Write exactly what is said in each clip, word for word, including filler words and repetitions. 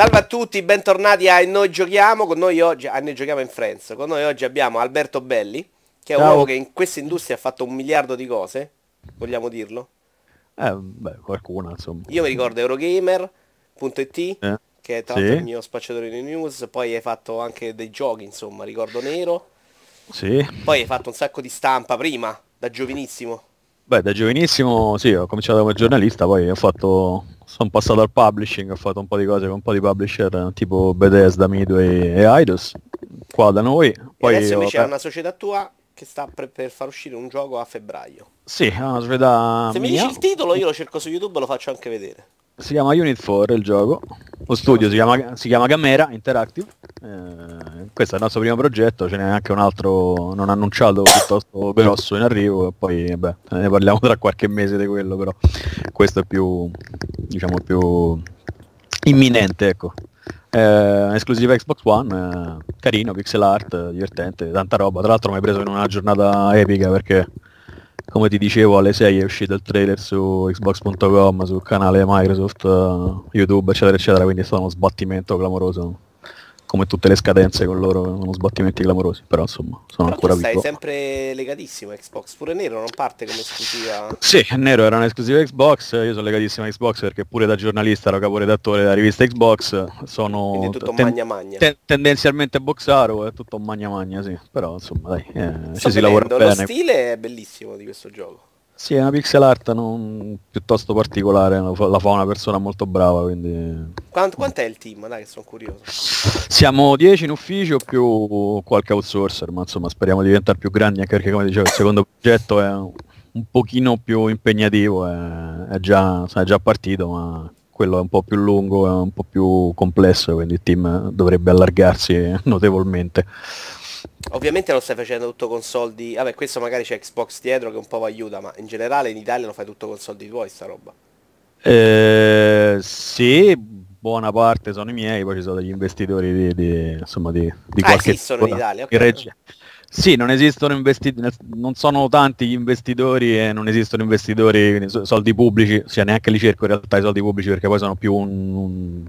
Salve a tutti, bentornati a E Noi Giochiamo. Con noi oggi, a Noi Giochiamo in Friends, con noi oggi abbiamo Alberto Belli, che è un Ciao. uomo che in questa industria ha fatto un miliardo di cose, vogliamo dirlo? Eh, beh, qualcuna, insomma. Io mi ricordo Eurogamer punto it, eh, che è tra l'altro sì. il mio spacciatore di news, poi hai fatto anche dei giochi, insomma, ricordo Nero. Sì. Poi hai fatto un sacco di stampa prima, da giovanissimo. Beh, da giovanissimo, sì, ho cominciato come giornalista, poi ho fatto... Sono passato al publishing, ho fatto un po' di cose con un po' di publisher tipo Bethesda, Midway e Eidos, qua da noi. Poi e adesso invece vabbè. è una società tua che sta per, per far uscire un gioco a febbraio. Sì, è una società Se mia. mi dici il titolo io lo cerco su YouTube e lo faccio anche vedere. Si chiama Unit four il gioco, lo studio si chiama, si chiama Gamera Interactive, eh, questo è il nostro primo progetto, ce n'è anche un altro non annunciato piuttosto grosso in arrivo e poi beh, ne parliamo tra qualche mese di quello, però questo è più, diciamo, più imminente, ecco. Eh, esclusiva Xbox One, eh, carino, pixel art, divertente, tanta roba, tra l'altro mi hai preso in una giornata epica perché... Come ti dicevo, alle sei è uscito il trailer su Xbox punto com, sul canale Microsoft, uh, YouTube, eccetera, eccetera, quindi è stato uno sbattimento clamoroso, come tutte le scadenze con loro, uno sbattimenti clamorosi, però insomma, sono però ancora vivo. Stai sempre legatissimo a Xbox, pure Nero non parte come esclusiva? Sì, Nero era un'esclusiva Xbox, io sono legatissimo a Xbox perché pure da giornalista ero caporedattore della rivista Xbox, sono... Quindi è tutto ten- magna magna. Ten- tendenzialmente boxaro, è tutto magna magna, sì, però insomma dai, eh, ci si lavora bene. Lo stile è bellissimo di questo gioco. Sì, è una pixel art non piuttosto particolare, la fa una persona molto brava, quindi... Quanto, quant'è il team? Dai che sono curioso. Siamo dieci in ufficio più qualche outsourcer, ma insomma speriamo di diventare più grandi anche perché come dicevo il secondo progetto è un pochino più impegnativo, è, è, già, è già partito ma quello è un po' più lungo, è un po' più complesso, quindi il team dovrebbe allargarsi notevolmente. Ovviamente lo stai facendo tutto con soldi, vabbè questo magari c'è Xbox dietro che un po' aiuta, ma in generale in Italia lo fai tutto con soldi tuoi sta roba? Eh, sì, buona parte sono i miei, poi ci sono degli investitori di, di insomma di, di ah, qualche... esistono in Italia? Okay. In reg- sì, non esistono investitori, non sono tanti gli investitori e non esistono investitori, quindi soldi pubblici, cioè neanche li cerco in realtà i soldi pubblici perché poi sono più un, un,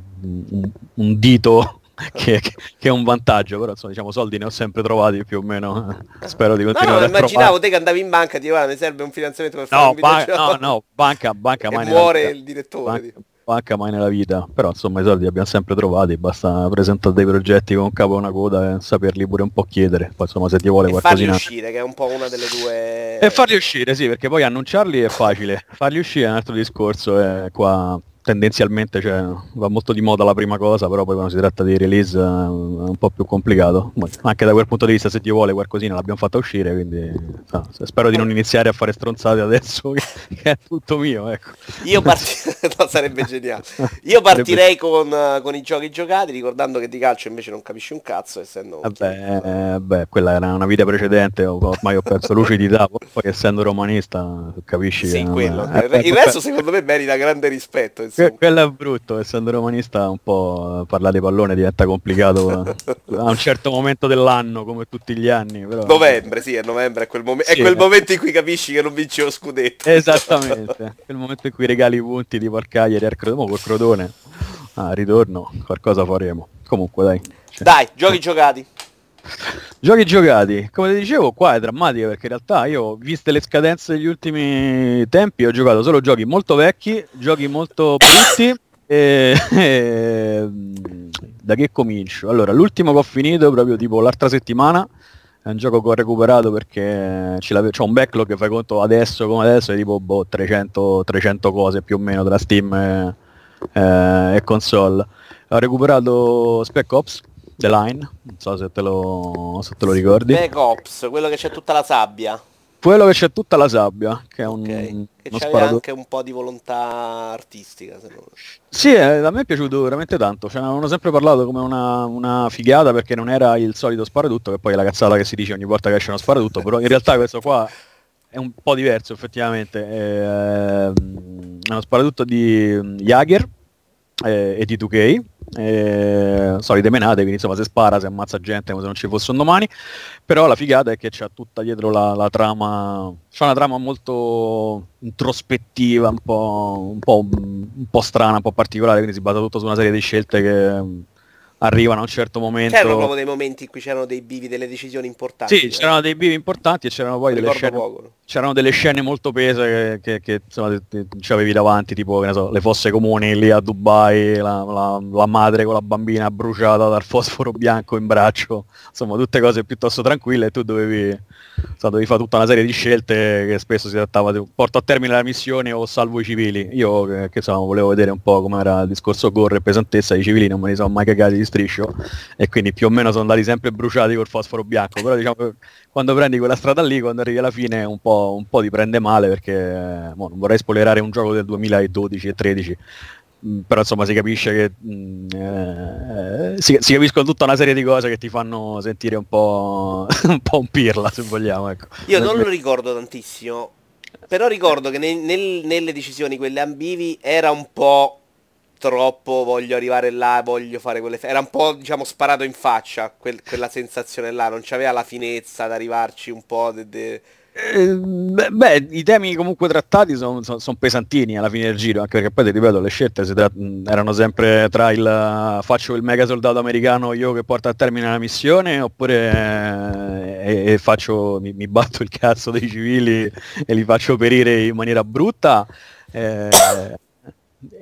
un, un dito... Che, che è un vantaggio, però insomma diciamo soldi ne ho sempre trovati più o meno, spero di continuare. No, no, immaginavo te che andavi in banca, ti guarda, mi serve un finanziamento per fare no, un videogioco. No, no, banca, banca mai muore nella vita. il direttore. Banca, banca mai nella vita, però insomma i soldi li abbiamo sempre trovati, basta presentare dei progetti con un capo e una coda e saperli pure un po' chiedere, poi insomma se ti vuole qualcosina. E farli uscire, che è un po' una delle due... E farli uscire, sì, perché poi annunciarli è facile, farli uscire è un altro discorso, è qua... tendenzialmente cioè, va molto di moda la prima cosa, però poi quando si tratta di release è un po' più complicato, anche da quel punto di vista se ti vuole qualcosina l'abbiamo fatta uscire, quindi no, spero di non iniziare a fare stronzate adesso che è tutto mio, ecco. Io partirei no, sarebbe geniale. Io partirei con, con i giochi giocati, ricordando che di calcio invece non capisci un cazzo, essendo vabbè, eh, beh, quella era una vita precedente, ormai ho perso lucidità, poi essendo romanista capisci sì, che, quello. Eh, il, eh, il resto secondo me merita grande rispetto. Quello è brutto, essendo romanista un po' parlare pallone diventa complicato a un certo momento dell'anno, come tutti gli anni. Però... Novembre, sì, è novembre, è quel, mom- sì, è quel eh. momento in cui capisci che non vinci lo scudetto. Esattamente, è il momento in cui regali i punti tipo al Cagliari, al Crotone, col Crotone. Ah, ritorno, qualcosa faremo. Comunque dai. Cioè. Dai, giochi giocati. Giochi giocati, come ti dicevo qua è drammatica perché in realtà io, viste le scadenze degli ultimi tempi, ho giocato solo giochi molto vecchi, giochi molto brutti e, e da che comincio? Allora, l'ultimo che ho finito proprio tipo l'altra settimana è un gioco che ho recuperato perché c'ho un backlog che fai conto adesso come adesso è tipo boh, trecento, trecento cose più o meno tra Steam e, e, e console. Ho recuperato Spec Ops The Line, non so se te lo, se te lo ricordi. Spec Ops, quello che c'è tutta la sabbia. Quello che c'è tutta la sabbia, che è un... Okay. E c'è anche un po' di volontà artistica. Se non... Sì, eh, a me è piaciuto veramente tanto, cioè, avevano sempre parlato come una, una figata perché non era il solito sparatutto, che poi è la cazzata che si dice ogni volta che esce uno sparatutto, però in realtà questo qua è un po' diverso effettivamente. È, è uno sparatutto di Jager e, e di due K. eh, solite menate, quindi insomma si spara, si ammazza gente come se non ci fosse un domani, però la figata è che c'ha tutta dietro la, la trama, c'ha una trama molto introspettiva, un po', un po', un po' strana, un po' particolare, quindi si basa tutto su una serie di scelte che arrivano a un certo momento. C'erano proprio dei momenti in cui c'erano dei bivi, delle decisioni importanti. Sì, c'erano dei bivi importanti e c'erano poi delle scene, poco. c'erano delle scene molto pese che, che, che insomma ci avevi davanti, tipo che ne so, le fosse comuni lì a Dubai, la, la, la madre con la bambina bruciata dal fosforo bianco in braccio, insomma tutte cose piuttosto tranquille, e tu dovevi, insomma, dovevi fare tutta una serie di scelte che spesso si trattava di porto a termine la missione o salvo i civili. Io che, che insomma volevo vedere un po' come era il discorso gore e pesantezza, i civili non me li sono mai cagati striscio, e quindi più o meno sono andati sempre bruciati col fosforo bianco, però diciamo quando prendi quella strada lì, quando arrivi alla fine un po', un po' ti prende male, perché eh, boh, non vorrei spoilerare un gioco del duemiladodici e tredici, mh, però insomma si capisce che mh, eh, si, si capiscono tutta una serie di cose che ti fanno sentire un po' un po' un pirla, se vogliamo, ecco. Io non lo ricordo tantissimo, però ricordo che nel, nel, nelle decisioni quelle ambivi era un po' troppo voglio arrivare là, voglio fare quelle... Era un po', diciamo, sparato in faccia quel, quella sensazione là, non c'aveva la finezza ad arrivarci un po' de, de... Eh, beh, beh, i temi comunque trattati sono son, son pesantini alla fine del giro, anche perché poi ti ripeto, le scelte si tra... erano sempre tra il faccio il mega soldato americano io che porta a termine la missione, oppure eh, e faccio mi, mi batto il cazzo dei civili e li faccio perire in maniera brutta, eh,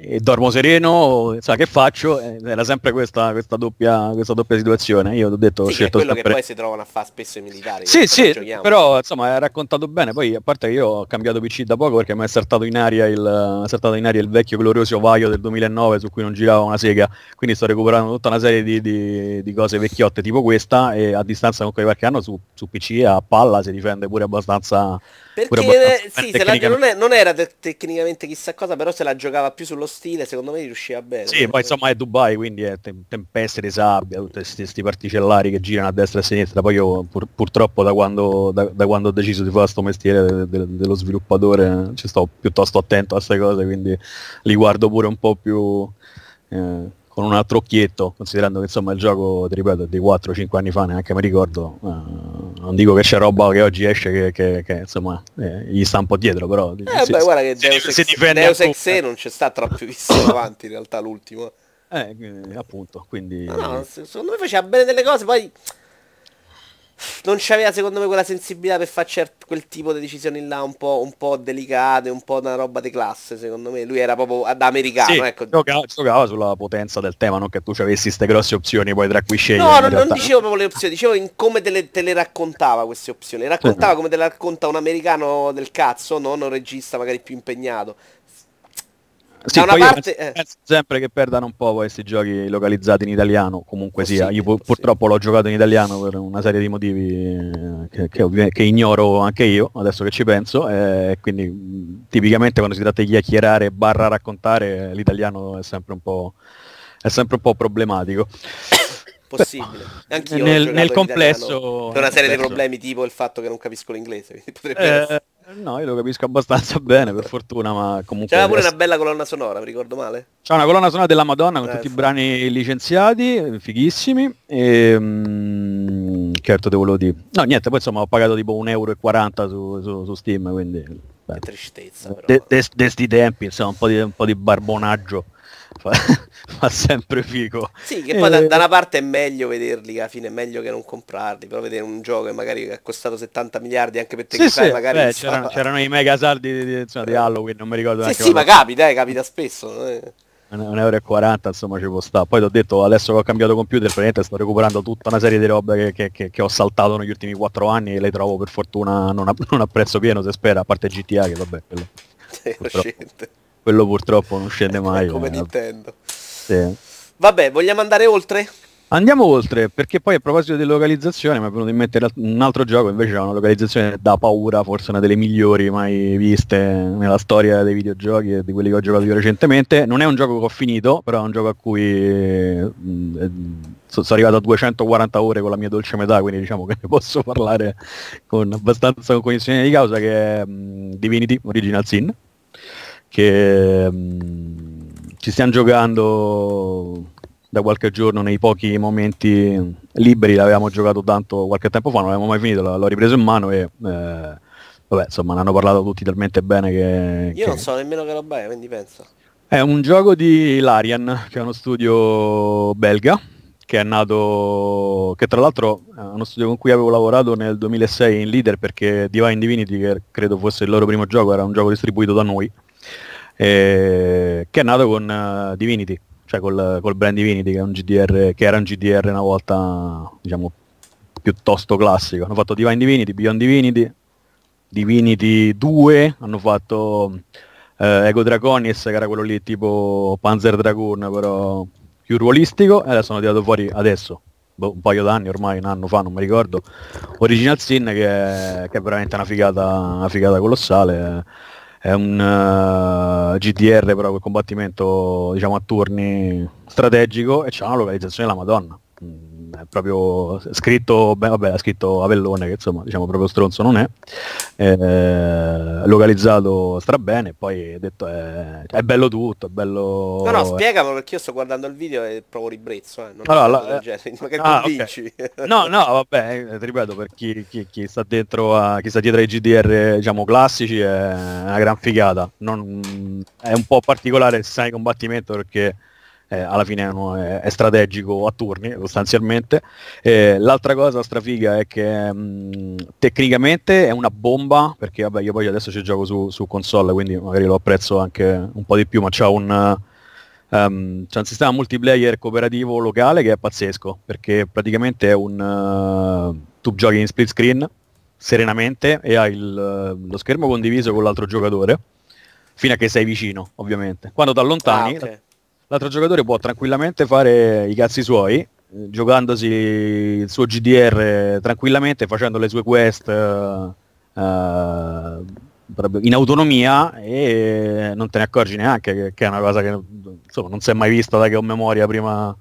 e dormo sereno, sa che faccio, era sempre questa questa doppia questa doppia situazione. Io ho detto, sì, ho scelto quello sempre... che poi si trovano a fare spesso i militari. Sì, sì, però insomma è raccontato bene. Poi a parte che io ho cambiato P C da poco, perché mi è saltato in aria il è saltato in aria il vecchio glorioso Vaio del duemilanove su cui non girava una sega, quindi sto recuperando tutta una serie di, di, di cose vecchiotte tipo questa, e a distanza con qualche anno su, su P C a palla si difende pure abbastanza, perché pure abbastanza sì, se la, non, è, non era te- tecnicamente chissà cosa, però se la giocava più sullo stile, secondo me riusciva bene. Sì, poi insomma è Dubai, quindi è tem- tempeste di sabbia, tutti questi particellari che girano a destra e a sinistra. Poi io pur- purtroppo da quando, da, da quando ho deciso di fare questo mestiere de- de- dello sviluppatore ci sto piuttosto attento a queste cose, quindi li guardo pure un po' più eh, con un altro occhietto, considerando che insomma il gioco, ti ripeto, è di quattro cinque anni fa, neanche mi ricordo, eh, non dico che c'è roba che oggi esce che, che, che insomma eh, gli sta un po' dietro, però eh si, beh, guarda che Deus Ex non c'è sta troppo visto avanti in realtà l'ultimo, eh, appunto, quindi no, no, secondo me faceva bene delle cose, poi non c'aveva secondo me quella sensibilità per fare cert- quel tipo di decisioni là un po', un po' delicate, un po' una roba di classe, secondo me lui era proprio ad americano, sì, ecco. giocava, giocava sulla potenza del tema, non che tu avessi queste grosse opzioni poi tra cui scegliere. No, non, non dicevo proprio le opzioni, dicevo in come te le, te le raccontava queste opzioni, le raccontava come te le racconta un americano del cazzo, non un regista magari più impegnato. Sì, da una parte, io penso eh. sempre che perdano un po' questi giochi localizzati in italiano, comunque sia, io pur- purtroppo l'ho giocato in italiano per una serie di motivi che, che, che ignoro anche io, adesso che ci penso, eh, quindi tipicamente quando si tratta di chiacchierare barra raccontare, l'italiano è sempre un po', è sempre un po' problematico. Possibile. Anch'io nel, nel complesso per una serie di problemi tipo il fatto che non capisco l'inglese, potrebbe eh, essere. No, io lo capisco abbastanza bene per fortuna, ma comunque c'era pure adesso... una bella colonna sonora, mi ricordo male? C'è una colonna sonora della Madonna con eh, tutti sì. i brani licenziati fighissimi e mh, certo te volevo dire no niente, poi insomma ho pagato tipo un euro e quaranta su, su, su Steam, quindi beh, che tristezza però. De, de, de sti tempi insomma un po' di, un po' di barbonaggio fa, fa sempre figo. Sì, che poi e... da, da una parte è meglio vederli, che alla fine è meglio che non comprarli, però vedere un gioco che magari ha costato settanta miliardi anche per te, sì, che sì, sai, magari beh, c'erano, c'erano i mega saldi di, di, insomma, di Halloween, non mi ricordo neanche. Sì, sì, ma capita, eh, capita spesso. Eh. un euro e quaranta insomma ci può stare. Poi ti ho detto, adesso che ho cambiato computer praticamente sto recuperando tutta una serie di robe che, che, che, che ho saltato negli ultimi quattro anni e le trovo per fortuna non a, non a prezzo pieno, se spera, a parte G T A che vabbè quello quello purtroppo non scende mai come eh. Nintendo. Sì. Vabbè, vogliamo andare oltre? Andiamo oltre, perché poi a proposito di localizzazione mi è venuto in mente un altro gioco invece, è una localizzazione da paura, forse una delle migliori mai viste nella storia dei videogiochi e di quelli che ho giocato io recentemente. Non è un gioco che ho finito, però è un gioco a cui sono arrivato a duecentoquaranta ore con la mia dolce metà, quindi diciamo che ne posso parlare con abbastanza cognizione di causa, che è Divinity: Original Sin, che mh, ci stiamo giocando da qualche giorno nei pochi momenti liberi, l'avevamo giocato tanto qualche tempo fa, non l'avevamo mai finito, l'ho ripreso in mano e eh, vabbè, insomma, ne hanno parlato tutti talmente bene che... Io che... non so nemmeno che roba è, quindi penso. È un gioco di Larian, che è uno studio belga, che è nato, che tra l'altro è uno studio con cui avevo lavorato nel duemilasei in Leader, perché Divine Divinity, che credo fosse il loro primo gioco, era un gioco distribuito da noi, eh, che è nato con uh, Divinity, cioè col, col brand Divinity, che è un G D R, che era un G D R una volta, diciamo, piuttosto classico. Hanno fatto Divine Divinity, Beyond Divinity, Divinity due, hanno fatto uh, Ego Dragonis, che era quello lì tipo Panzer Dragoon, però... più ruolistico, e adesso sono tirato fuori adesso, boh, un paio d'anni ormai, un anno fa, non mi ricordo, Original Sin, che è, che è veramente una figata, una figata colossale. È un uh, G D R però con combattimento, diciamo, a turni, strategico, e c'è una localizzazione della Madonna. Mm, è proprio scritto, beh, vabbè, ha scritto Avellone, che insomma, diciamo, proprio stronzo non è, eh, localizzato strabene, poi detto è, è bello tutto, è bello... No, no, spiegamelo, perché io sto guardando il video e provo ribrezzo, eh, non allora, la, eh, genere, ma che ah, okay. No, no, vabbè, ti ripeto, per chi, chi, chi sta dentro a, chi sta dietro ai G D R, diciamo, classici, è una gran figata. Non, è un po' particolare il sistema di combattimento, perché... Eh, alla fine è, uno, è, è strategico a turni sostanzialmente. Eh, l'altra cosa strafiga è che mh, tecnicamente è una bomba, perché vabbè, io poi adesso ci gioco su, su console, quindi magari lo apprezzo anche un po' di più, ma c'ha un, um, c'ha un sistema multiplayer cooperativo locale che è pazzesco, perché praticamente è un uh, tu giochi in split screen serenamente e hai il, lo schermo condiviso con l'altro giocatore fino a che sei vicino, ovviamente. Quando ti allontani, ah, okay, l'altro giocatore può tranquillamente fare i cazzi suoi, giocandosi il suo G D R tranquillamente, facendo le sue quest uh, in autonomia, e non te ne accorgi neanche, che, che è una cosa che, insomma, non si è mai vista da che ho memoria prima,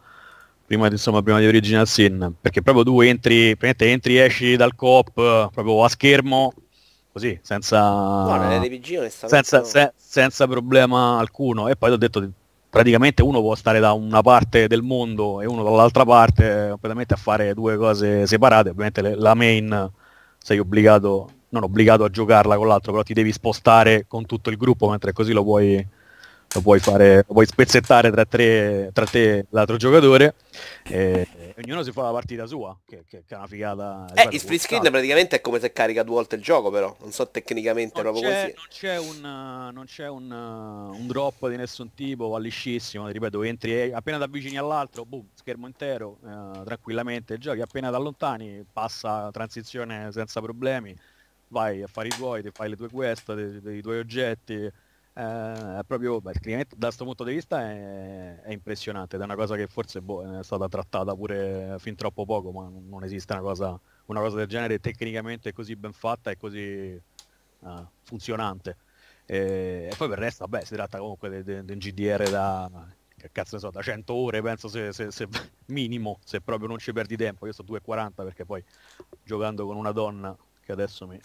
prima, insomma, prima di Original Sin, perché proprio tu entri, entri, esci dal co-op proprio a schermo, così, senza, no, R P G, senza, se, senza problema alcuno. E poi ti ho detto... praticamente uno può stare da una parte del mondo e uno dall'altra parte, completamente a fare due cose separate. Ovviamente le, la main sei obbligato, non obbligato a giocarla con l'altro, però ti devi spostare con tutto il gruppo, mentre così lo puoi, lo puoi fare, lo puoi spezzettare tra, tre, tra te e l'altro giocatore, e, e ognuno si fa la partita sua, che, che, che è una figata. Eh, il split screen praticamente è come se carica due volte il gioco, però non so tecnicamente, non proprio c'è, così non c'è, un, non c'è un, un drop di nessun tipo, va liscissimo, ti ripeto, entri e appena ti avvicini all'altro, boom, schermo intero, eh, tranquillamente giochi, appena ti allontani passa transizione senza problemi, vai a fare i tuoi, ti fai le tue quest, i tuoi oggetti. Eh, proprio, beh, da questo punto di vista è, è impressionante, ed è una cosa che forse, boh, è stata trattata pure fin troppo poco, ma non esiste una cosa, una cosa del genere tecnicamente così ben fatta e così uh, funzionante. E, e poi per il resto, vabbè, si tratta comunque di un G D R da, che cazzo ne so, da cento ore penso, se, se, se minimo, se proprio non ci perdi tempo. Io sto due e quaranta, perché poi giocando con una donna che adesso mi...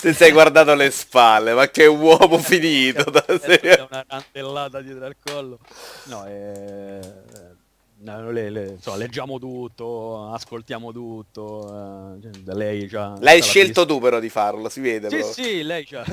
Ti sei guardato le spalle, ma che uomo finito! C'è una rantellata dietro al collo. No, eh, no le, le, insomma, leggiamo tutto, ascoltiamo tutto. Eh, lei c'ha, l'hai scelto fissa... tu però di farlo, si vede. Sì, però. Sì, lei c'ha...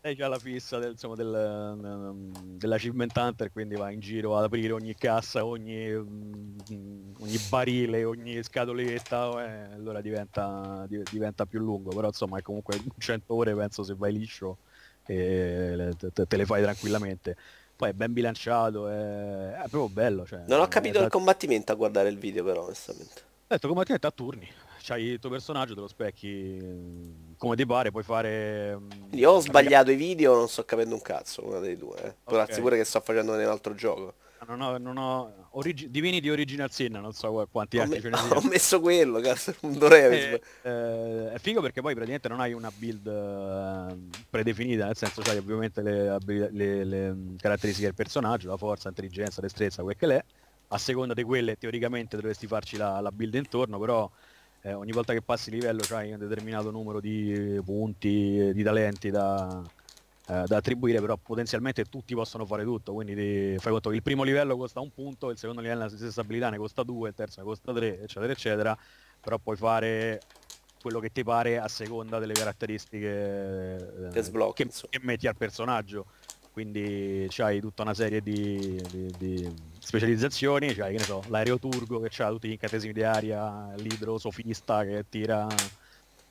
lei c'ha la fissa del, insomma, del, dell'achievement hunter, quindi va in giro ad aprire ogni cassa, ogni, ogni barile, ogni scatoletta, eh, allora diventa, diventa più lungo, però insomma è comunque cento ore penso, se vai liscio, e te, te le fai tranquillamente. Poi è ben bilanciato, è, è proprio bello, cioè, non ho capito il combattimento a guardare il video, però onestamente. Detto, combattimento a turni, c'hai il tuo personaggio, te lo specchi come ti pare, puoi fare... Io ho sbagliato i video, non sto capendo un cazzo, una dei due, eh. Però okay, sicuro che sto facendo un altro gioco. Non ho, non ho... Origi... Divinity Original Sin, non so quanti ho altri me... ce ne sono. Ho messo quello, cazzo, non dovrei... Eh, eh, è figo perché poi praticamente non hai una build eh, predefinita, nel senso c'hai ovviamente le, le, le, le caratteristiche del personaggio, la forza, l'intelligenza, destrezza, quel che l'è. A seconda di quelle teoricamente dovresti farci la, la build intorno, però... Eh, ogni volta che passi livello c'hai un determinato numero di punti, di talenti da, eh, da attribuire, però potenzialmente tutti possono fare tutto, quindi ti fai conto che il primo livello costa un punto, il secondo livello della stessa abilità ne costa due, il terzo ne costa tre, eccetera eccetera, però puoi fare quello che ti pare a seconda delle caratteristiche che, sblocchi, che, che metti al personaggio. Quindi c'hai tutta una serie di, di, di specializzazioni, c'hai, che ne so, l'aeroturgo che c'ha tutti gli incantesimi di aria, l'idrosofista che tira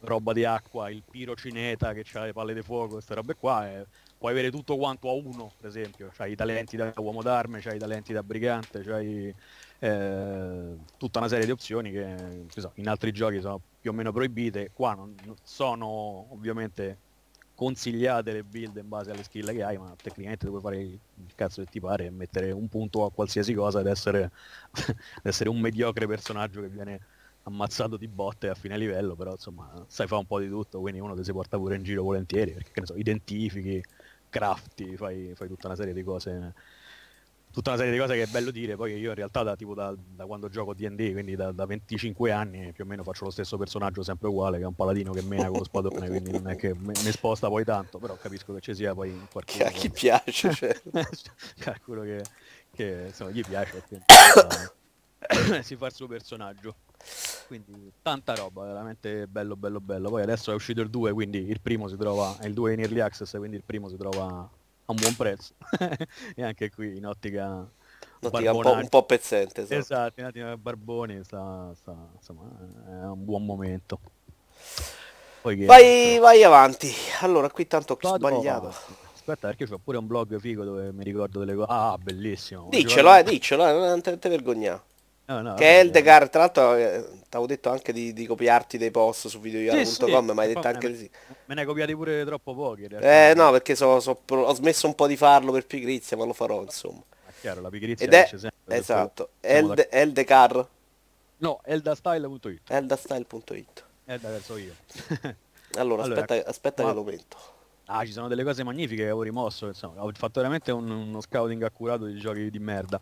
roba di acqua, il pirocineta che c'ha le palle di fuoco, queste robe qua, e puoi avere tutto quanto a uno, per esempio. C'hai i talenti da uomo d'arme, c'hai i talenti da brigante, c'hai eh, tutta una serie di opzioni che, che so, in altri giochi sono più o meno proibite, qua non sono ovviamente... consigliate le build in base alle skill che hai, ma tecnicamente devi fare il cazzo che ti pare e mettere un punto a qualsiasi cosa ed essere, essere un mediocre personaggio che viene ammazzato di botte a fine livello, però insomma sai fare un po' di tutto, quindi uno ti si porta pure in giro volentieri, perché che ne so, identifichi, crafti, fai, fai tutta una serie di cose, tutta una serie di cose che è bello dire. Poi io in realtà da, tipo da, da quando gioco D and D, quindi da, da venticinque anni più o meno faccio lo stesso personaggio sempre uguale, che è un paladino che mena con lo spadone, quindi non è che mi sposta poi tanto, però capisco che ci sia poi qualcuno che a chi piace, certo. Calcolo che, che insomma, gli piace perché si fa il suo personaggio, quindi tanta roba, veramente bello bello bello. Poi adesso è uscito il due, quindi il primo si trova, è il due in early access, quindi il primo si trova a un buon prezzo e anche qui in ottica, ottica un, po', un po' pezzente, esatto, esatto, in ottica Barboni sta, sta, insomma, è un buon momento. Poi che vai, è... vai avanti. Allora qui tanto ho Vado, sbagliato aspetta, perché c'ho pure un blog figo dove mi ricordo delle cose. Ah, bellissimo, diccelo, eh, diccelo, eh, non te, te vergognare. No, no, che Eldegar, tra l'altro t'avevo detto anche di, di copiarti dei post su videoiara punto com, sì, sì, ma hai detto anche di sì. Me ne hai copiati pure troppo pochi in realtà. Eh no, perché so, so, ho smesso un po' di farlo per pigrizia, ma lo farò insomma. Ma chiaro, la pigrizia ed è... c'è sempre. Esatto, Eld... da... Eldegar. No, Eldastyle punto it. Eldastyle punto it. Eldegar so io. allora, allora aspetta, aspetta ma... che lo metto. Ah, ci sono delle cose magnifiche che avevo rimosso, insomma. Ho fatto veramente un, uno scouting accurato di giochi di merda.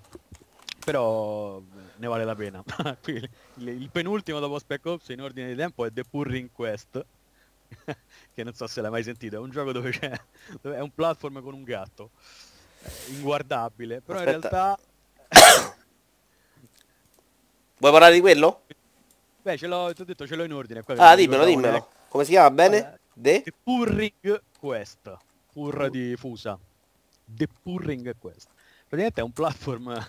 Però ne vale la pena. il, il penultimo dopo Spec Ops in ordine di tempo è The Purring Quest, che non so se l'hai mai sentito, è un gioco dove c'è, è un platform con un gatto, è inguardabile, però aspetta, in realtà vuoi parlare di quello? Beh, ce l'ho, ti ho detto, ce l'ho in ordine qua. Ah, dimmelo, dimmelo, è... come si chiama bene? The, The Purring Quest, pur di fusa, The Purring Quest, praticamente è un platform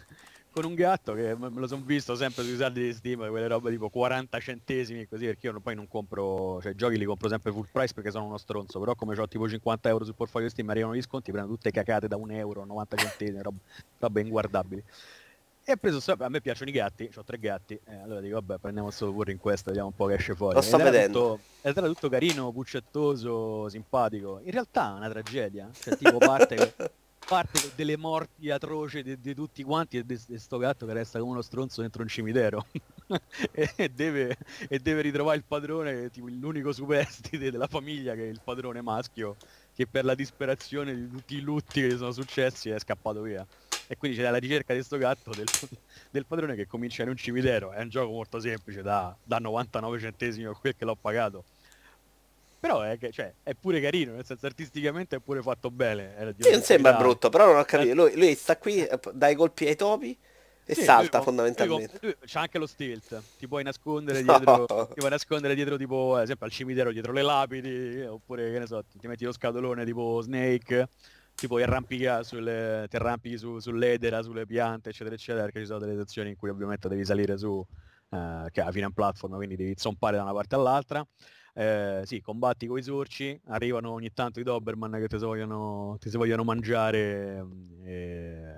con un gatto che me lo sono visto sempre sui saldi di Steam, quelle robe tipo quaranta centesimi così, perché io poi non compro, cioè i giochi li compro sempre full price perché sono uno stronzo, però come ho tipo cinquanta euro sul portfolio di Steam arrivano gli sconti, prendo tutte cacate da un euro, novanta centesimi, rob- robe inguardabili. E ho preso, a me piacciono i gatti, ho tre gatti, eh, allora dico vabbè, prendiamo solo pure in questo, vediamo un po' che esce fuori. Lo sto vedendo. È stato tutto carino, puccettoso, simpatico, in realtà è una tragedia, cioè tipo parte... parte delle morti atroci di, di tutti quanti e di, di sto gatto che resta come uno stronzo dentro un cimitero e, deve, e deve ritrovare il padrone, tipo l'unico superstite della famiglia che è il padrone maschio, che per la disperazione di tutti i lutti che gli sono successi è scappato via, e quindi c'è la ricerca di sto gatto del, del padrone che comincia in un cimitero. È un gioco molto semplice da, da novantanove centesimi, quel che l'ho pagato. Però è, che, cioè, è pure carino, nel senso artisticamente è pure fatto bene. Sì, non sembra brutto, però non ho capito. Lui, lui sta qui, dà i colpi ai topi e sì, salta lui, fondamentalmente. Lui, lui, c'ha anche lo stealth, ti puoi nascondere dietro, no. Ti puoi nascondere dietro tipo, ad esempio al cimitero, dietro le lapidi, oppure che ne so, ti metti lo scatolone tipo Snake, ti puoi arrampicare sulle, ti arrampichi su, sull'edera, sulle piante, eccetera, eccetera, perché ci sono delle sezioni in cui ovviamente devi salire su, eh, che alla fine è un platform, quindi devi zompare da una parte all'altra. Eh, sì, combatti coi sorci, arrivano ogni tanto i Doberman che ti si vogliono, ti si vogliono mangiare e,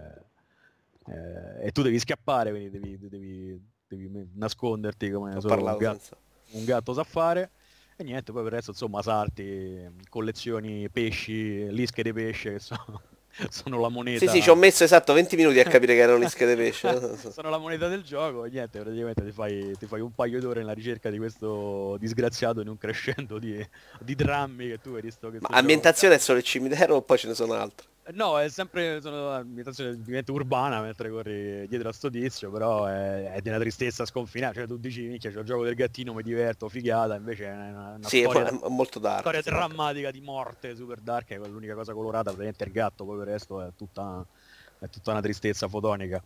e, e tu devi scappare, quindi devi, devi, devi nasconderti come solo un gatto, un gatto sa fare. E niente, poi per il resto insomma salti, collezioni pesci, lische di pesce che sono, sono la moneta. Sì, sì, ci ho messo esatto venti minuti a capire che erano lische di pesce. Sono la moneta del gioco e niente, praticamente ti fai, ti fai un paio d'ore nella ricerca di questo disgraziato in un crescendo di, di drammi che tu vedi sto che. Ma ambientazione gioco. È solo il cimitero o poi ce ne sono altri? No, è sempre sono ambientazione diventa urbana mentre corri dietro a sto tizio, però è, è di una tristezza sconfinata. Cioè tu dici, minchia, c'è il gioco del gattino, mi diverto, figata, invece è una, una sì, storia, è molto dark, storia drammatica di morte, super dark, è l'unica cosa colorata, praticamente il gatto, poi per il resto è tutta, è tutta una tristezza fotonica.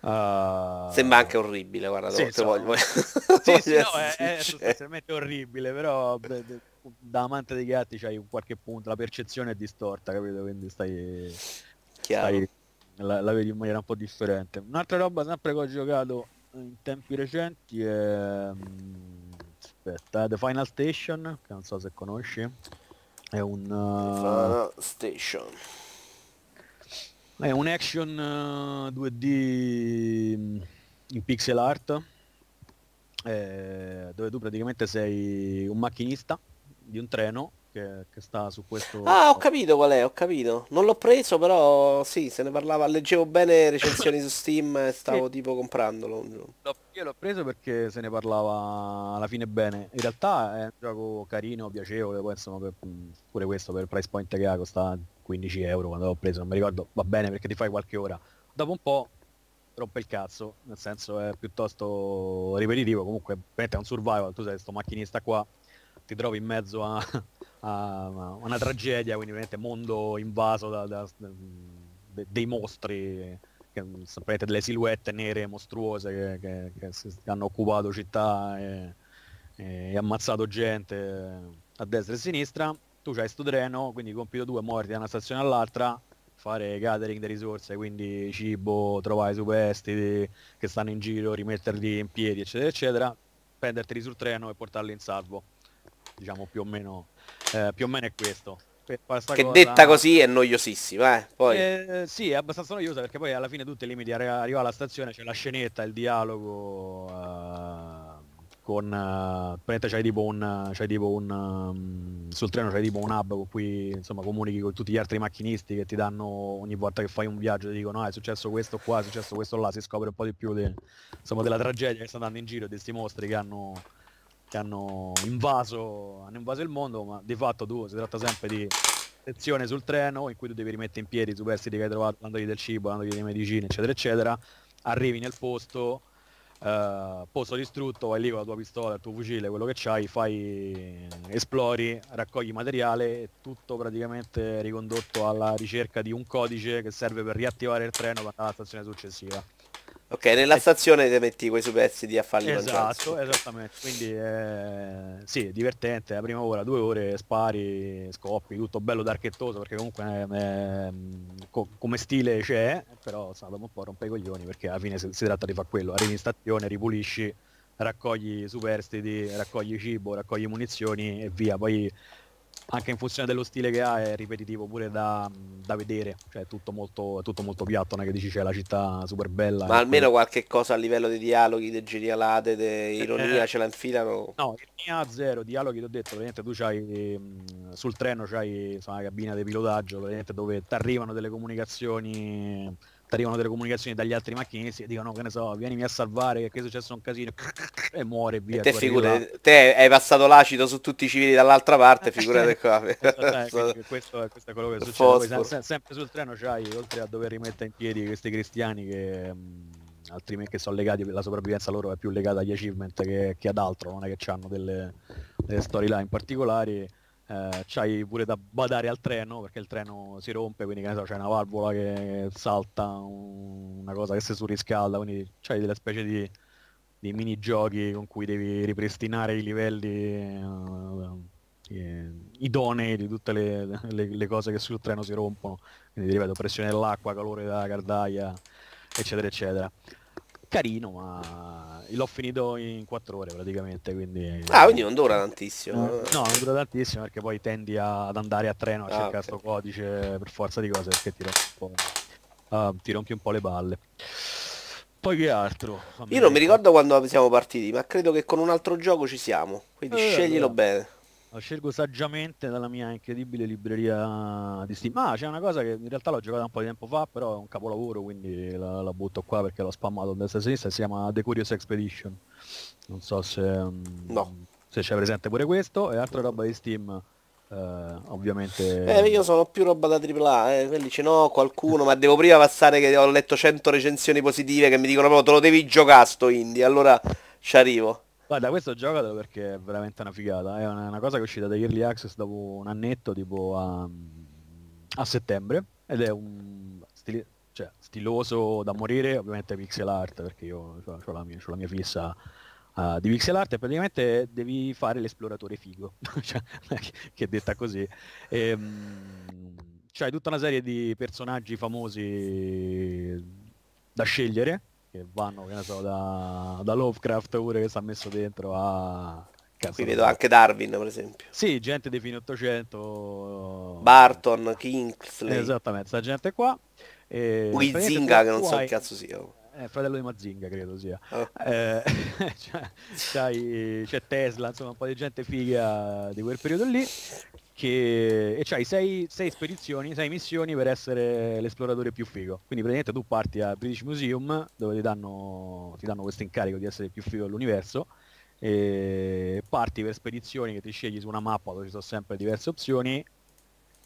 Uh... Sembra anche orribile, guarda, sì, so, voglio... sì, sì, no, è, è sostanzialmente orribile, però... Beh, da amante dei gatti c'hai un qualche punto, la percezione è distorta, capito? Quindi stai, stai la, la vedi in maniera un po' differente. Un'altra roba sempre che ho giocato in tempi recenti è aspetta, The Final Station, che non so se conosci, è un uh... Final Station è un action uh, due D in pixel art, eh, dove tu praticamente sei un macchinista di un treno che, che sta su questo... Ah, ho capito qual è, ho capito. Non l'ho preso, però sì, se ne parlava, leggevo bene recensioni su Steam e stavo sì. tipo comprandolo un giorno. No, io l'ho preso perché se ne parlava alla fine bene. In realtà è un gioco carino, piacevole, poi insomma per, pure questo per il price point che ha costa quindici euro quando l'ho preso, non mi ricordo, va bene perché ti fai qualche ora. Dopo un po' rompe il cazzo, nel senso è piuttosto ripetitivo, comunque è un survival, tu sei sto macchinista qua, ti trovi in mezzo a, a, a una tragedia, quindi ovviamente mondo invaso da, da, de, dei mostri, che, sapete, delle silhouette nere mostruose che, che, che hanno occupato città e, e ammazzato gente a destra e a sinistra. Tu c'hai sto treno, quindi compito due, muoverti da una stazione all'altra, fare catering di risorse, quindi cibo, trovare i superstiti che stanno in giro, rimetterli in piedi, eccetera, eccetera, prenderteli sul treno e portarli in salvo. Diciamo più o meno eh, più o meno è questo. Che cosa, detta così è noiosissima, eh? Poi eh, sì, è abbastanza noiosa perché poi alla fine tu ti limiti a arrivare alla stazione, c'è la scenetta, il dialogo uh, con uh, praticamente c'hai tipo un c'hai tipo un um, sul treno c'hai tipo un hub con cui insomma comunichi con tutti gli altri macchinisti che ti danno ogni volta che fai un viaggio, ti dicono ah, è successo questo qua, è successo questo là, si scopre un po' di più de, insomma della tragedia che sta andando in giro di questi mostri che hanno hanno invaso hanno invaso il mondo, ma di fatto tu si tratta sempre di sezione sul treno in cui tu devi rimettere in piedi i superstiti che hai trovato, dandogli del cibo, dandogli delle medicine, eccetera eccetera, arrivi nel posto eh, posto distrutto, vai lì con la tua pistola, il tuo fucile, quello che c'hai, fai esplori, raccogli materiale, tutto praticamente ricondotto alla ricerca di un codice che serve per riattivare il treno per andare alla stazione successiva. Ok, nella stazione ti metti quei superstiti a farli mangiare. Esatto, esattamente. Quindi eh, sì, è divertente, la prima ora, due ore, spari, scoppi, tutto bello darchettoso perché comunque eh, co come stile c'è, però dopo un po' rompe i coglioni perché alla fine si, si tratta di fare quello, arrivi in stazione, ripulisci, raccogli superstiti, raccogli cibo, raccogli munizioni e via. Poi anche in funzione dello stile che ha è ripetitivo pure da, da vedere, cioè è tutto molto, tutto molto piatto, non è che dici c'è la città super bella. Ma almeno poi... qualche cosa a livello di dialoghi, di genialate, di ironia eh, ce la infilano? No, ironia zero, dialoghi ti ho detto, praticamente tu c'hai sul treno c'hai una cabina di pilotaggio, praticamente dove ti arrivano delle comunicazioni, ti arrivano delle comunicazioni dagli altri macchinisti che dicono che ne so, vienimi a salvare che è successo un casino e muore via. E te, figurate, te hai passato l'acido su tutti i civili dall'altra parte, figurate qua. Dai, questo, questo è quello che succede. Poi, se, sempre sul treno c'hai, oltre a dover rimettere in piedi questi cristiani che mh, altrimenti che sono legati, la sopravvivenza loro è più legata agli achievement che, che ad altro, non è che c'hanno delle, delle storyline particolari. Eh, c'hai pure da badare al treno perché il treno si rompe, quindi che ne so, c'è una valvola che salta, un... una cosa che si surriscalda, quindi c'hai delle specie di, di mini giochi con cui devi ripristinare i livelli uh, eh, idonei di tutte le, le, le cose che sul treno si rompono, quindi ripeto, pressione dell'acqua, calore della caldaia, eccetera eccetera. Carino, ma l'ho finito in quattro ore praticamente, quindi... Ah, quindi non dura tantissimo. No, non dura tantissimo perché poi tendi a, ad andare a treno a ah, cercare okay. sto codice per forza di cose perché ti rompi un po', uh, ti rompi un po' le palle. Poi che altro? Fammi Io non vedere. mi ricordo quando siamo partiti, ma credo che con un altro gioco ci siamo, quindi eh, sceglilo allora. bene. Lo scelgo saggiamente dalla mia incredibile libreria di Steam. Ah, c'è una cosa che in realtà l'ho giocata un po' di tempo fa, però è un capolavoro, quindi la, la butto qua perché l'ho spammato a destra e a sinistra, si chiama The Curious Expedition. Non so se um, no. se c'è presente pure questo. E altra roba di Steam Uh, ovviamente eh, io sono più roba da tripla A, eh. Quelli dice no, qualcuno ma devo prima passare che ho letto cento recensioni positive che mi dicono proprio te lo devi giocare sto indie, allora ci arrivo. Guarda, questo giocatelo perché è veramente una figata, è una, una cosa che è uscita da Early Access dopo un annetto tipo a, a settembre, ed è un stile, cioè, stiloso da morire, ovviamente pixel art perché io ho la, la mia fissa Uh, di pixel art, e praticamente devi fare l'esploratore figo cioè, che è detta così, e, mh, c'hai tutta una serie di personaggi famosi da scegliere che vanno, che ne so, da, da Lovecraft pure, che si è messo dentro a... Cazzo, qui vedo so. Anche Darwin per esempio, sì, gente dei fine ottocento, Barton, Kingsley, esattamente, sta gente qua, e Uizinga che non so hai... che cazzo sia. Eh, fratello di Mazinga credo sia. Oh. Eh, cioè, c'hai, c'è Tesla, insomma un po' di gente figa di quel periodo lì, che, e c'hai sei, sei spedizioni, sei missioni per essere l'esploratore più figo. Quindi praticamente tu parti al British Museum dove ti danno, ti danno questo incarico di essere il più figo dell'universo, e parti per spedizioni che ti scegli su una mappa dove ci sono sempre diverse opzioni.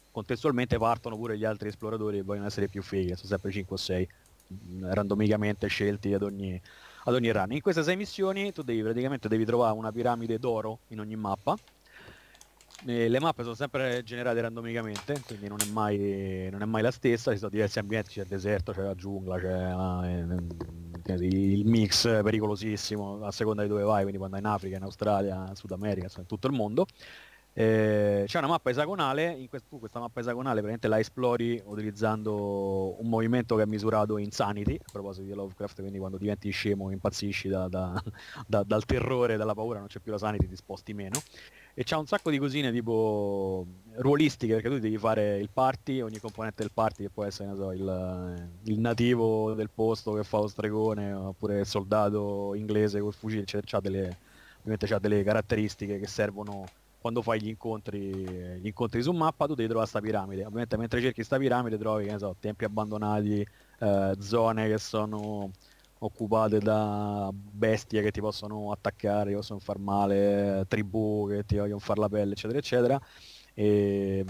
Contestualmente partono pure gli altri esploratori che vogliono essere più fighi, sono sempre cinque o sei randomicamente scelti ad ogni, ad ogni run. In queste sei missioni tu devi praticamente devi trovare una piramide d'oro in ogni mappa, e le mappe sono sempre generate randomicamente, quindi non è mai, non è mai la stessa, ci sono diversi ambienti, c'è il deserto, c'è la giungla, c'è la, il mix pericolosissimo a seconda di dove vai, quindi quando è in Africa, in Australia, Sud America, insomma in tutto il mondo. Eh, c'è una mappa esagonale, in quest- tu questa mappa esagonale praticamente la esplori utilizzando un movimento che è misurato in Sanity, a proposito di Lovecraft, quindi quando diventi scemo impazzisci da, da, da, dal terrore, dalla paura, non c'è più la Sanity, ti sposti meno, e c'è un sacco di cosine tipo ruolistiche, perché tu devi fare il party, ogni componente del party, che può essere, non so, il, il nativo del posto che fa lo stregone, oppure il soldato inglese col fucile, c'è, c'ha delle, ovviamente c'ha delle caratteristiche che servono quando fai gli incontri, gli incontri su mappa. Tu devi trovare sta piramide, ovviamente mentre cerchi sta piramide trovi, che ne so, tempi abbandonati, eh, zone che sono occupate da bestie che ti possono attaccare, che possono far male, tribù che ti vogliono far la pelle, eccetera eccetera. E...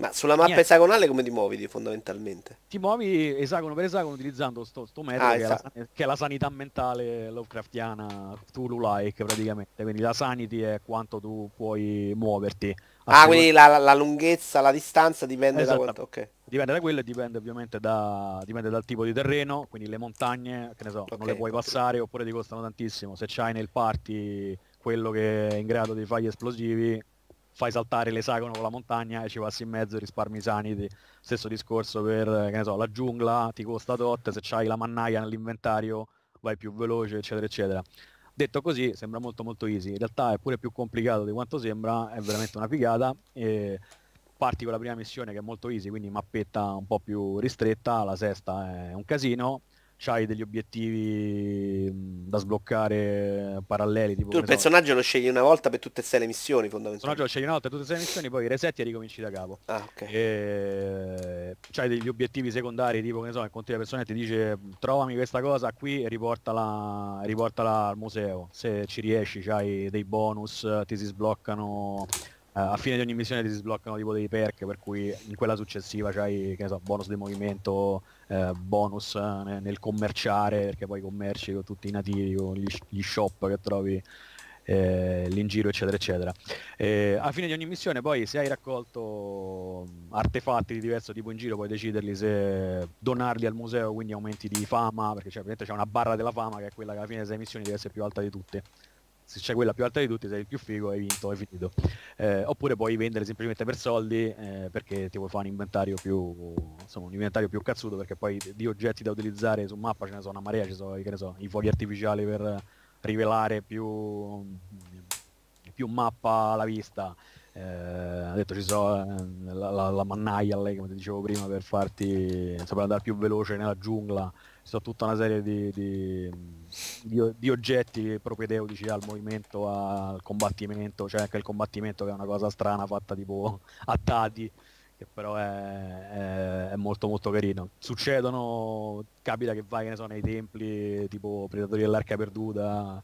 ma sulla mappa niente. Esagonale come ti muovi fondamentalmente? Ti muovi esagono per esagono utilizzando sto, sto metodo ah, che, esatto. è la, che è la sanità mentale Lovecraftiana, Cthulhu-like praticamente. Quindi la sanity è quanto tu puoi muoverti. Ah, quindi la, la, la lunghezza, la distanza dipende esatto. da quanto... Okay. Dipende da quello e dipende ovviamente da, dipende dal tipo di terreno, quindi le montagne, che ne so, okay, non le puoi okay. passare oppure ti costano tantissimo. Se c'hai nel party quello che è in grado di fare gli esplosivi, fai saltare l'esagono con la montagna e ci passi in mezzo e risparmi sanity. Stesso discorso per, che ne so, la giungla, ti costa tot, se c'hai la mannaia nell'inventario vai più veloce, eccetera eccetera. Detto così sembra molto molto easy, in realtà è pure più complicato di quanto sembra, è veramente una figata. E parti con la prima missione che è molto easy, quindi mappetta un po' più ristretta, la sesta è un casino, c'hai degli obiettivi da sbloccare paralleli. Tipo, tu il personaggio so, lo scegli una volta per tutte e sei le missioni fondamentalmente. Il personaggio lo scegli una volta per tutte e sei le missioni, poi resetti e ricominci da capo. Ah, okay. E... c'hai degli obiettivi secondari, tipo, che ne so, incontri la persona e ti dice trovami questa cosa qui e riportala, riportala al museo. Se ci riesci c'hai dei bonus, ti si sbloccano... a fine di ogni missione ti si sbloccano tipo dei perk, per cui in quella successiva c'hai, che ne so, bonus di movimento, eh, bonus nel commerciare, perché poi commerci con tutti i nativi, con gli, gli shop che trovi eh, lì in giro, eccetera eccetera. E a fine di ogni missione poi, se hai raccolto artefatti di diverso tipo in giro, puoi deciderli se donarli al museo, quindi aumenti di fama, perché cioè, c'è una barra della fama che è quella che alla fine delle sei missioni deve essere più alta di tutte. Se c'è quella più alta di tutti sei il più figo, hai vinto, hai finito. Eh, oppure puoi vendere semplicemente per soldi, eh, perché ti vuoi fare un inventario più, insomma, un inventario più cazzuto, perché poi di oggetti da utilizzare su mappa ce ne sono una marea, ci sono, che ne so, i fuochi artificiali per rivelare più, più mappa alla vista. Eh, ha detto ci sono la, la, la mannaia, lei, come ti dicevo prima, per farti, per andare più veloce nella giungla. Ci sono tutta una serie di, di, di, di oggetti propedeutici al movimento, al combattimento. C'è cioè anche il combattimento che è una cosa strana fatta tipo a dadi, che però è, è, è molto molto carino. Succedono, capita che vai, che ne so, nei templi tipo Predatori dell'Arca Perduta,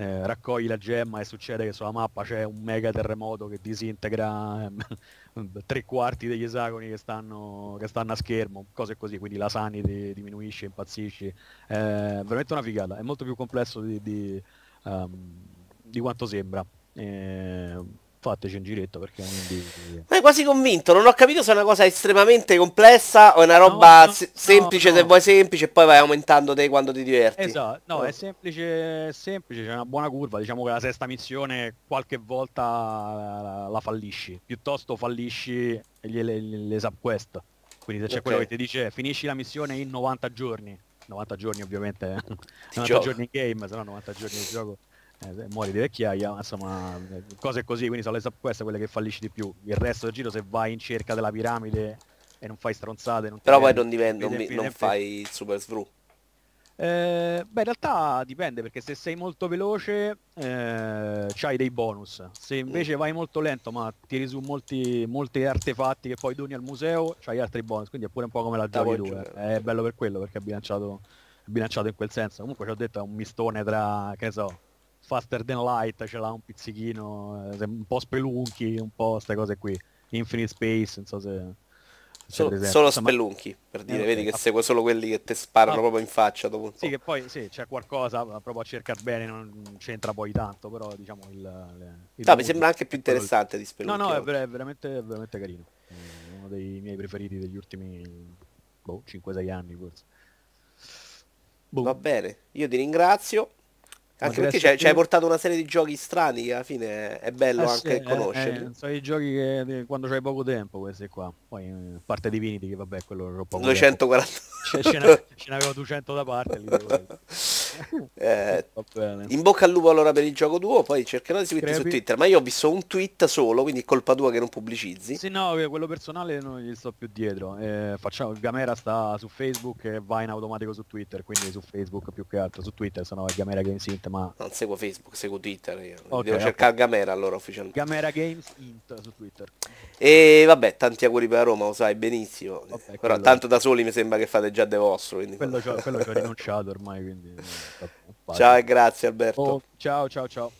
eh, raccogli la gemma e succede che sulla mappa c'è un mega terremoto che disintegra eh, tre quarti degli esagoni che stanno, che stanno a schermo, cose così, quindi la sanity diminuisce, impazzisci, eh, veramente una figata, è molto più complesso di, di, um, di quanto sembra. eh, Fateci un giretto, perché non... Ma è quasi convinto, non ho capito se è una cosa estremamente complessa o è una roba no, no, se semplice no, no. se vuoi semplice e poi vai aumentando te quando ti diverti. Esatto, no, oh. è semplice, semplice, c'è una buona curva, diciamo che la sesta missione qualche volta la, la fallisci, piuttosto fallisci le, le, le subquest, quindi se c'è okay. quello che ti dice finisci la missione in novanta giorni, novanta giorni ovviamente, novanta giorni in game, se no novanta giorni di gioco. Eh, muori di vecchiaia, insomma, cose così, quindi sono le subquest quelle che fallisci di più. Il resto del giro, se vai in cerca della piramide e non fai stronzate, non però poi non, diventi, non, non, non fai il super sfru. Eh, beh, in realtà dipende, perché se sei molto veloce eh, c'hai dei bonus, se invece mm. vai molto lento ma tiri su molti, molti artefatti che poi doni al museo, c'hai altri bonus, quindi è pure un po' come la giochi tu. Eh. È bello per quello, perché è bilanciato, è bilanciato in quel senso. Comunque ci ho detto, è un mistone tra, che ne so, Faster Than Light, ce l'ha un pizzichino, un po' spelunchi, un po' queste cose qui, Infinite Space, non so se... Solo, solo spelunchi, per dire, eh, vedi che segue solo quelli che ti sparano ah, proprio in faccia dopo un po'. Sì, che poi sì, c'è qualcosa, proprio a cercare bene non c'entra poi tanto, però diciamo il... il no, mi sembra anche più interessante di spelunchi. No, no, è, ver è, veramente, è veramente carino, è uno dei miei preferiti degli ultimi boh, cinque sei anni forse. Boh. Va bene, io ti ringrazio. Anche perché ci hai più... portato una serie di giochi strani che alla fine è bello eh anche sì, conoscerli. Eh, sono i giochi che quando c'hai poco tempo, questi qua. Poi a parte Divinity che vabbè, quello l'ho poco duecentoquaranta. Cioè, ce n'avevo duecento da parte. Lì, eh, va bene. In bocca al lupo allora per il gioco tuo, poi cercherò di seguirti Crepi. su Twitter. Ma io ho visto un tweet solo, quindi è colpa tua che non pubblicizzi. Sì, no, quello personale non gli sto più dietro. Eh, facciamo, Gamera sta su Facebook e va in automatico su Twitter, quindi su Facebook più che altro, su Twitter, sennò è Gamera Games Int. Ma... non seguo Facebook, seguo Twitter io. Okay, devo cercare okay. Gamera allora ufficialmente. Gamera Games Int su Twitter. E vabbè, tanti auguri per la Roma, lo sai benissimo. Vabbè, però tanto da soli mi sembra che fate già de vostro, quindi... quello ci ho rinunciato ormai, quindi... Ciao e grazie Alberto. Oh, ciao ciao ciao.